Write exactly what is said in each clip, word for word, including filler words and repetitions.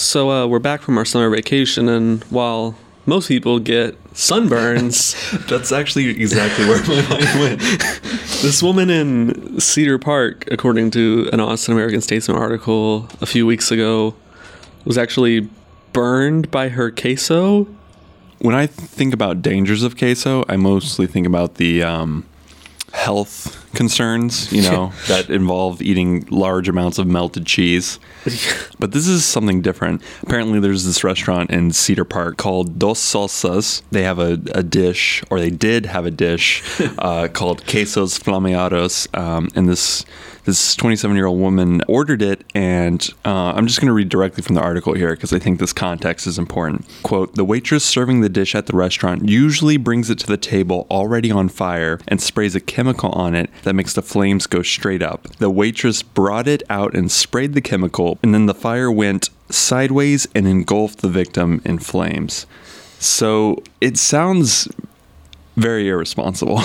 So uh, we're back from our summer vacation, and while most people get sunburns. That's actually exactly where my mind went. This woman in Cedar Park, according to an Austin American Statesman article a few weeks ago, was actually burned by her queso. When I think about dangers of queso, I mostly think about the um, health concerns, you know, that involve eating large amounts of melted cheese. But this is something different. Apparently, there's this restaurant in Cedar Park called Dos Salsas. They have a, a dish, or they did have a dish, uh, called quesos flameados. Um, and this this twenty-seven-year-old woman ordered it, and uh, I'm just going to read directly from the article here because I think this context is important. Quote, "The waitress serving the dish at the restaurant usually brings it to the table already on fire and sprays a chemical on it that makes the flames go straight up. The waitress brought it out and sprayed the chemical, and then the fire went sideways and engulfed the victim in flames." So it sounds very irresponsible.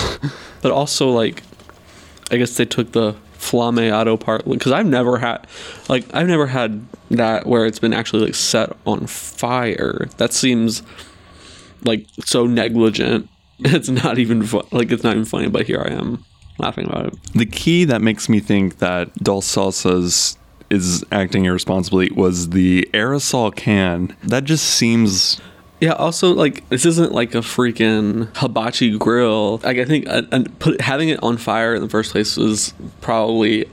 But also, like, I guess they took the flameado part, because I've never had, like, I've never had that where it's been actually, like, set on fire. That seems, like, so negligent. It's not even, fu- like, it's not even funny, but here I am laughing about it. The key that makes me think that Dos Salsas is acting irresponsibly was the aerosol can. That just seems... Yeah, also, like, this isn't like a freaking hibachi grill. Like, I think uh, and put, having it on fire in the first place was probably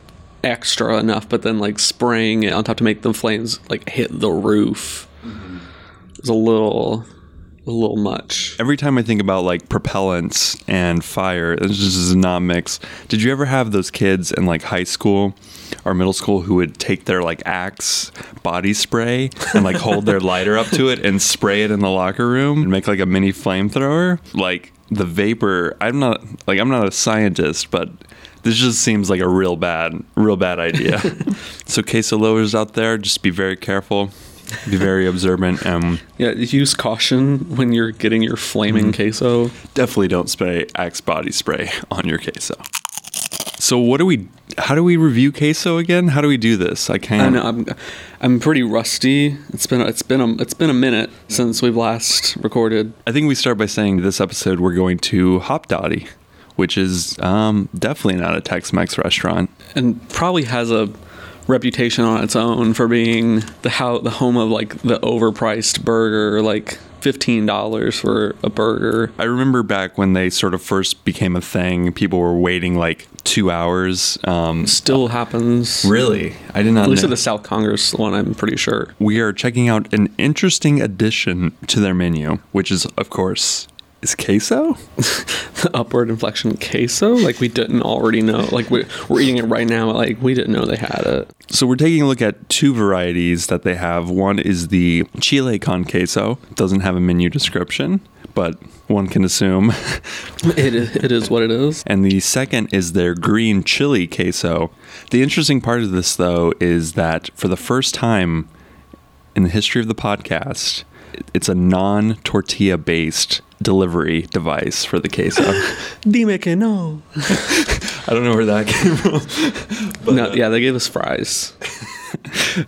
extra enough, but then, like, spraying it on top to make the flames, like, hit the roof is a little... a little much. Every time I think about, like, propellants and fire, it just does not mix. Did you ever have those kids in, like, high school or middle school who would take their, like, Axe body spray and, like, hold their lighter up to it and spray it in the locker room and make, like, a mini flamethrower? Like, the vapor, I'm not, like, I'm not a scientist, but this just seems like a real bad, real bad idea. So queso lovers out there, just be very careful. Be very observant. Um, yeah, use caution when you're getting your flaming mm-hmm. queso. Definitely don't spray Axe body spray on your queso. So what do we? How do we review queso again? How do we do this? I can't. I know, I'm, I'm pretty rusty. It's been it's been a it's been a minute since we've last recorded. I think we start by saying this episode we're going to Hopdoddy, which is um, definitely not a Tex-Mex restaurant, and probably has a reputation on its own for being the how the home of, like, the overpriced burger, like fifteen dollars for a burger. I remember back when they sort of first became a thing, people were waiting like two hours. Um, Still happens. Really? I did not know. At least at the South Congress one, I'm pretty sure. We are checking out an interesting addition to their menu, which is, of course... is queso? The upward inflection queso? Like, we didn't already know. Like, we're, we're eating it right now. Like, we didn't know they had it. So we're taking a look at two varieties that they have. One is the chile con queso. It doesn't have a menu description, but one can assume. it, is, it is what it is. And the second is their green chili queso. The interesting part of this, though, is that for the first time in the history of the podcast, it's a non-tortilla based delivery device for the queso. Dime que no. I don't know where that came from. But, no, uh, yeah, they gave us fries.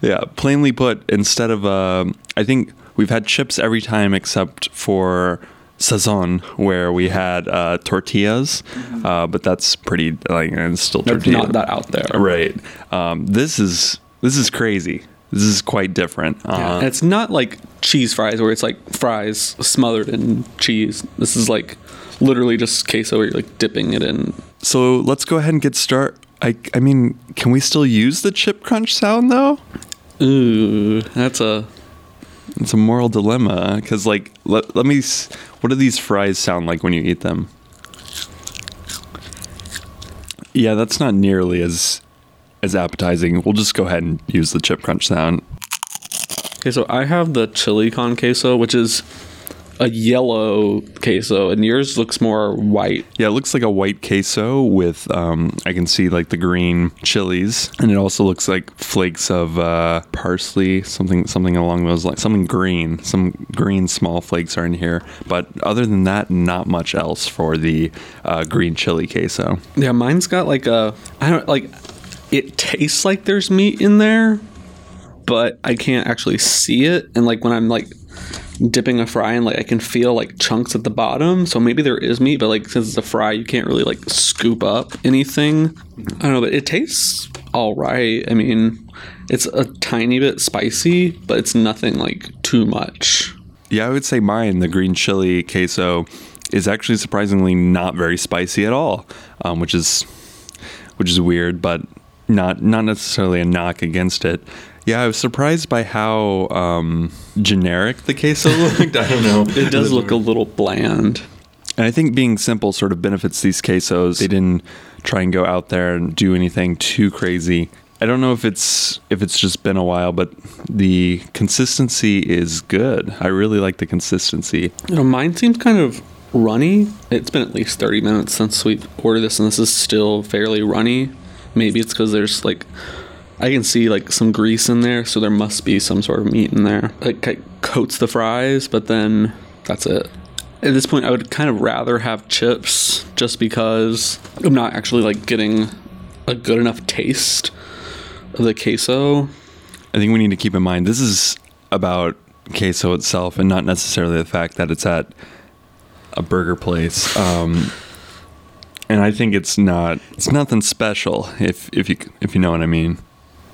Yeah, plainly put, instead of, uh, I think we've had chips every time except for Sazon, where we had uh, tortillas, uh, but that's pretty, like, and still tortilla. That's not that out there. Right. Um, this is this is crazy. This is quite different. Uh, yeah, and it's not like cheese fries where it's like fries smothered in cheese. This is like literally just queso where you're like dipping it in. So let's go ahead and get started. I, I mean, can we still use the chip crunch sound though? Ooh, that's a... it's a moral dilemma. Because like, let, let me... what do these fries sound like when you eat them? Yeah, that's not nearly as... as appetizing. We'll just go ahead and use the chip crunch sound. Okay, so I have the chili con queso, which is a yellow queso, and yours looks more white. Yeah, it looks like a white queso with, um, I can see like the green chilies, and it also looks like flakes of uh, parsley, something something along those lines, something green, some green small flakes are in here. But other than that, not much else for the uh, green chili queso. Yeah, mine's got like a, I don't like... it tastes like there's meat in there, but I can't actually see it. And like when I'm like dipping a fry in, like I can feel like chunks at the bottom. So maybe there is meat, but like since it's a fry, you can't really like scoop up anything. I don't know, but it tastes all right. I mean, it's a tiny bit spicy, but it's nothing like too much. Yeah, I would say mine, the green chili queso, is actually surprisingly not very spicy at all, um, which is which is weird, but not not necessarily a knock against it. Yeah, I was surprised by how um, generic the queso looked. I don't know. It does look a little bland. And I think being simple sort of benefits these quesos. They didn't try and go out there and do anything too crazy. I don't know if it's if it's just been a while, but the consistency is good. I really like the consistency. You know, mine seems kind of runny. It's been at least thirty minutes since we ordered this, and this is still fairly runny. Maybe it's because there's like, I can see like some grease in there, so there must be some sort of meat in there. Like, it coats the fries, but then that's it. At this point, I would kind of rather have chips just because I'm not actually like getting a good enough taste of the queso. I think we need to keep in mind this is about queso itself and not necessarily the fact that it's at a burger place, um and I think it's not it's nothing special, if if you if you know what I mean.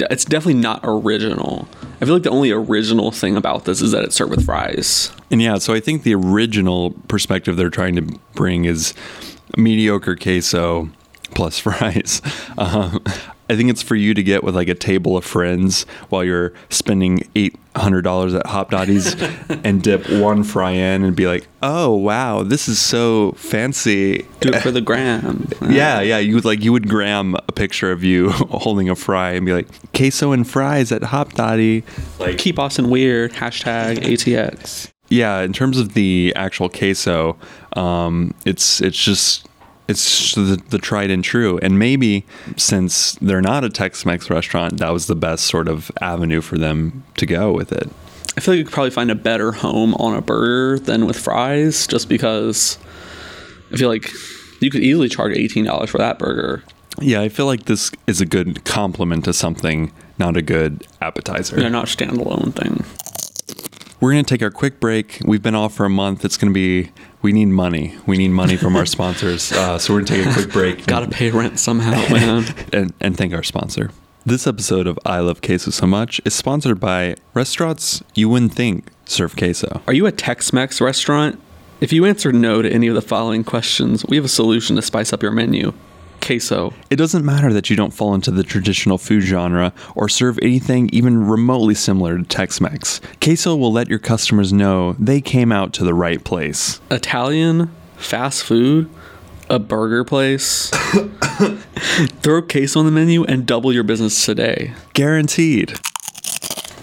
It's definitely not original. I feel like the only original thing about this is that it's served with fries. And yeah, so I think the original perspective they're trying to bring is mediocre queso plus fries. um I think it's for you to get with like a table of friends while you're spending eight hundred dollars at Hopdoddy's and dip one fry in and be like, oh, wow, this is so fancy. Do it for the gram. Yeah, yeah. You would like you would gram a picture of you holding a fry and be like, queso and fries at Hopdoddy. Like, keep Austin weird. Hashtag A T X. Yeah, in terms of the actual queso, um, it's it's just... It's the, the tried and true. And maybe since they're not a Tex-Mex restaurant, that was the best sort of avenue for them to go with it. I feel like you could probably find a better home on a burger than with fries, just because I feel like you could easily charge eighteen dollars for that burger. Yeah, I feel like this is a good complement to something, not a good appetizer. They're not a standalone thing. We're going to take our quick break. We've been off for a month. It's going to be, we need money. We need money from our sponsors. Uh, so we're going to take a quick break. Got to pay rent somehow, man. and, and thank our sponsor. This episode of I Love Queso So Much is sponsored by restaurants you wouldn't think serve queso. Are you a Tex-Mex restaurant? If you answer no to any of the following questions, we have a solution to spice up your menu. Queso. It doesn't matter that you don't fall into the traditional food genre or serve anything even remotely similar to Tex-Mex. Queso will let your customers know they came out to the right place. Italian, fast food, a burger place. Throw queso on the menu and double your business today. Guaranteed.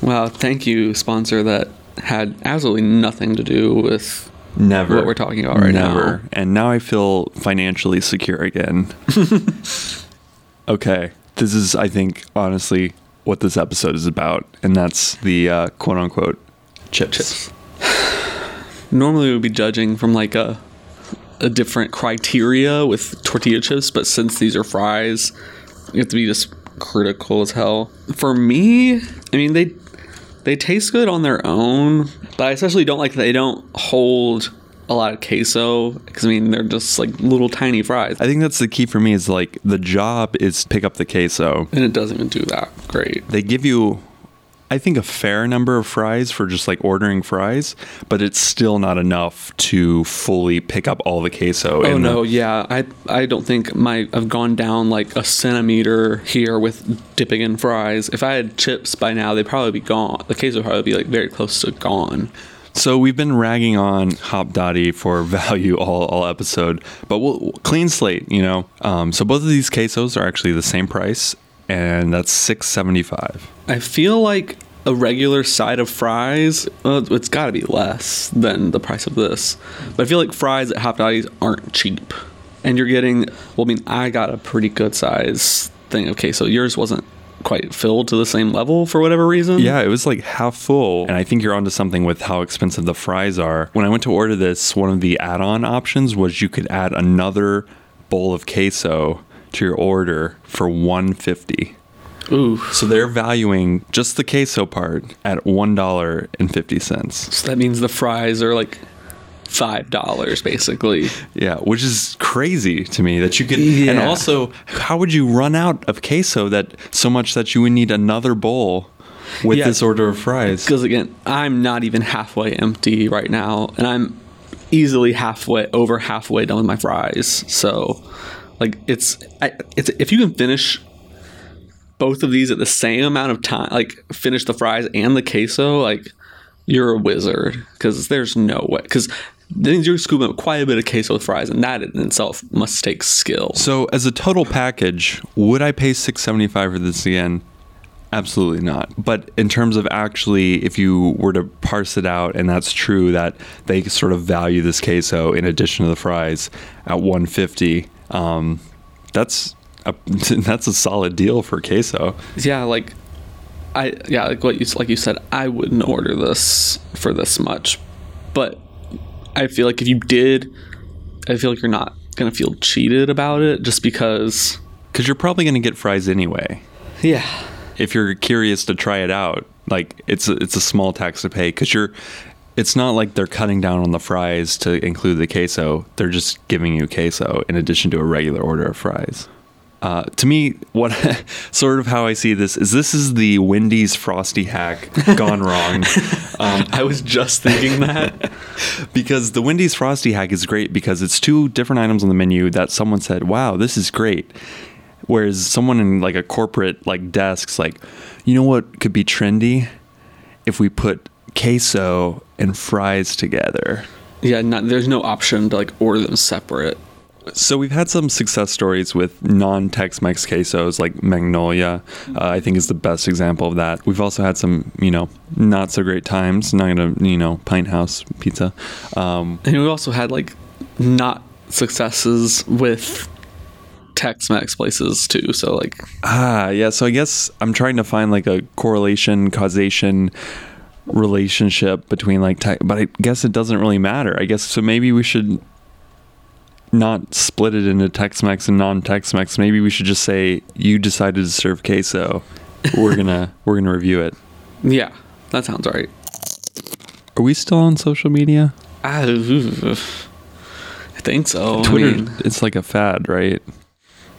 Wow, thank you, sponsor that had absolutely nothing to do with... Never. What we're talking about right Never. now. Never. And now I feel financially secure again. Okay. This is, I think, honestly, what this episode is about. And that's the uh, quote-unquote chips. chips. Normally, we would be judging from like a, a different criteria with tortilla chips. But since these are fries, you have to be just critical as hell. For me, I mean, they... They taste good on their own, but I especially don't like that they don't hold a lot of queso, because I mean, they're just like little tiny fries. I think that's the key for me, is like the job is pick up the queso. And it doesn't even do that great. They give you, I think, a fair number of fries for just like ordering fries, but it's still not enough to fully pick up all the queso. Oh no, the- yeah. I I don't think my I've gone down like a centimeter here with dipping in fries. If I had chips by now, they'd probably be gone. The queso would probably be like very close to gone. So we've been ragging on Hopdoddy for value all, all episode, but we'll clean slate, you know. Um, so both of these quesos are actually the same price, and that's six dollars and seventy-five cents. I feel like a regular side of fries, uh, it's got to be less than the price of this. But I feel like fries at Hopdoddy's aren't cheap. And you're getting, well, I mean, I got a pretty good size thing of queso. Yours wasn't quite filled to the same level for whatever reason. Yeah, it was like half full. And I think you're onto something with how expensive the fries are. When I went to order this, one of the add-on options was you could add another bowl of queso to your order for one fifty. Oof. So they're valuing just the queso part at one dollar and fifty cents. So that means the fries are like five dollars basically. Yeah, which is crazy to me that you could. Yeah. And also, how would you run out of queso that so much that you would need another bowl with yeah. this order of fries? Because again, I'm not even halfway empty right now, and I'm easily halfway over halfway done with my fries. So, like, it's I, it's if you can finish both of these at the same amount of time, like finish the fries and the queso, like, you're a wizard. Because there's no way. Because that means you're scooping up quite a bit of queso with fries, and that in itself must take skill. So, as a total package, would I pay six dollars and seventy-five cents for this again? Absolutely not. But in terms of actually, if you were to parse it out, and that's true that they sort of value this queso in addition to the fries at one dollar and fifty cents, um, that's a, that's a solid deal for queso. Yeah, like I yeah, like what you like you said, I wouldn't order this for this much. But I feel like if you did, I feel like you're not gonna feel cheated about it, just because because you're probably gonna get fries anyway. Yeah. If you're curious to try it out, like it's a, it's a small tax to pay, because you're it's not like they're cutting down on the fries to include the queso. They're just giving you queso in addition to a regular order of fries. Uh, to me, what sort of how I see this is this is the Wendy's Frosty hack gone wrong. Um, I was just thinking that. Because the Wendy's Frosty hack is great because it's two different items on the menu that someone said, wow, this is great. Whereas someone in like a corporate like desk's like, you know what could be trendy? If we put queso and fries together. Yeah, not, there's no option to like order them separate. So we've had some success stories with non-Tex-Mex quesos, like Magnolia, uh, I think is the best example of that. We've also had some, you know, not so great times, not gonna, you know, Pint House Pizza. Um, and we also had like not successes with Tex-Mex places too, so like ah yeah so I guess I'm trying to find like a correlation causation relationship between like te- but I guess it doesn't really matter, I guess. So maybe we should not split it into Tex-Mex and non-Tex-Mex. Maybe we should just say you decided to serve queso, we're gonna we're gonna review it. Yeah, that sounds right. Are we still on social media? I, I think so. Twitter, I mean, it's like a fad, right?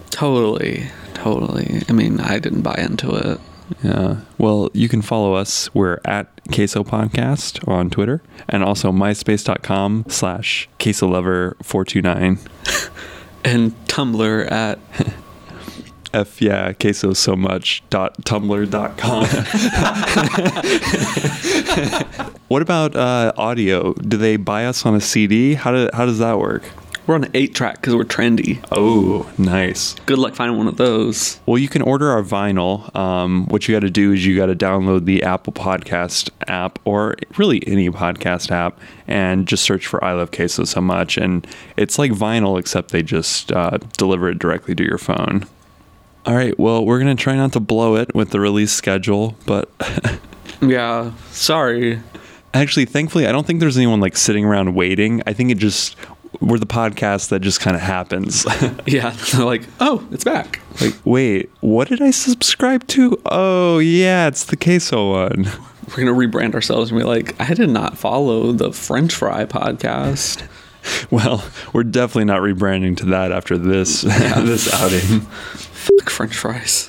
Totally, totally. I mean, I didn't buy into it. Yeah. Well, you can follow us. We're at Queso Podcast on Twitter, and also myspace.com slash quesolover429. And Tumblr at F yeah, queso so much dot tumblr dot com. What about uh, audio? Do they buy us on a C D? How do, how does that work? We're on an eight track because we're trendy. Oh, nice. Good luck finding one of those. Well, you can order our vinyl. Um, what you got to do is you got to download the Apple Podcast app, or really any podcast app, and just search for I Love Queso So Much. And it's like vinyl, except they just uh, deliver it directly to your phone. All right. Well, we're going to try not to blow it with the release schedule, but... yeah. Sorry. Actually, thankfully, I don't think there's anyone like sitting around waiting. I think it just... we're the podcast that just kind of happens. Yeah, like, oh, it's back. Like, wait, what did I subscribe to? Oh, yeah, it's the queso one. We're gonna rebrand ourselves and be like, I did not follow the French Fry podcast. Well, we're definitely not rebranding to that after this yeah. this outing. Fuck French fries.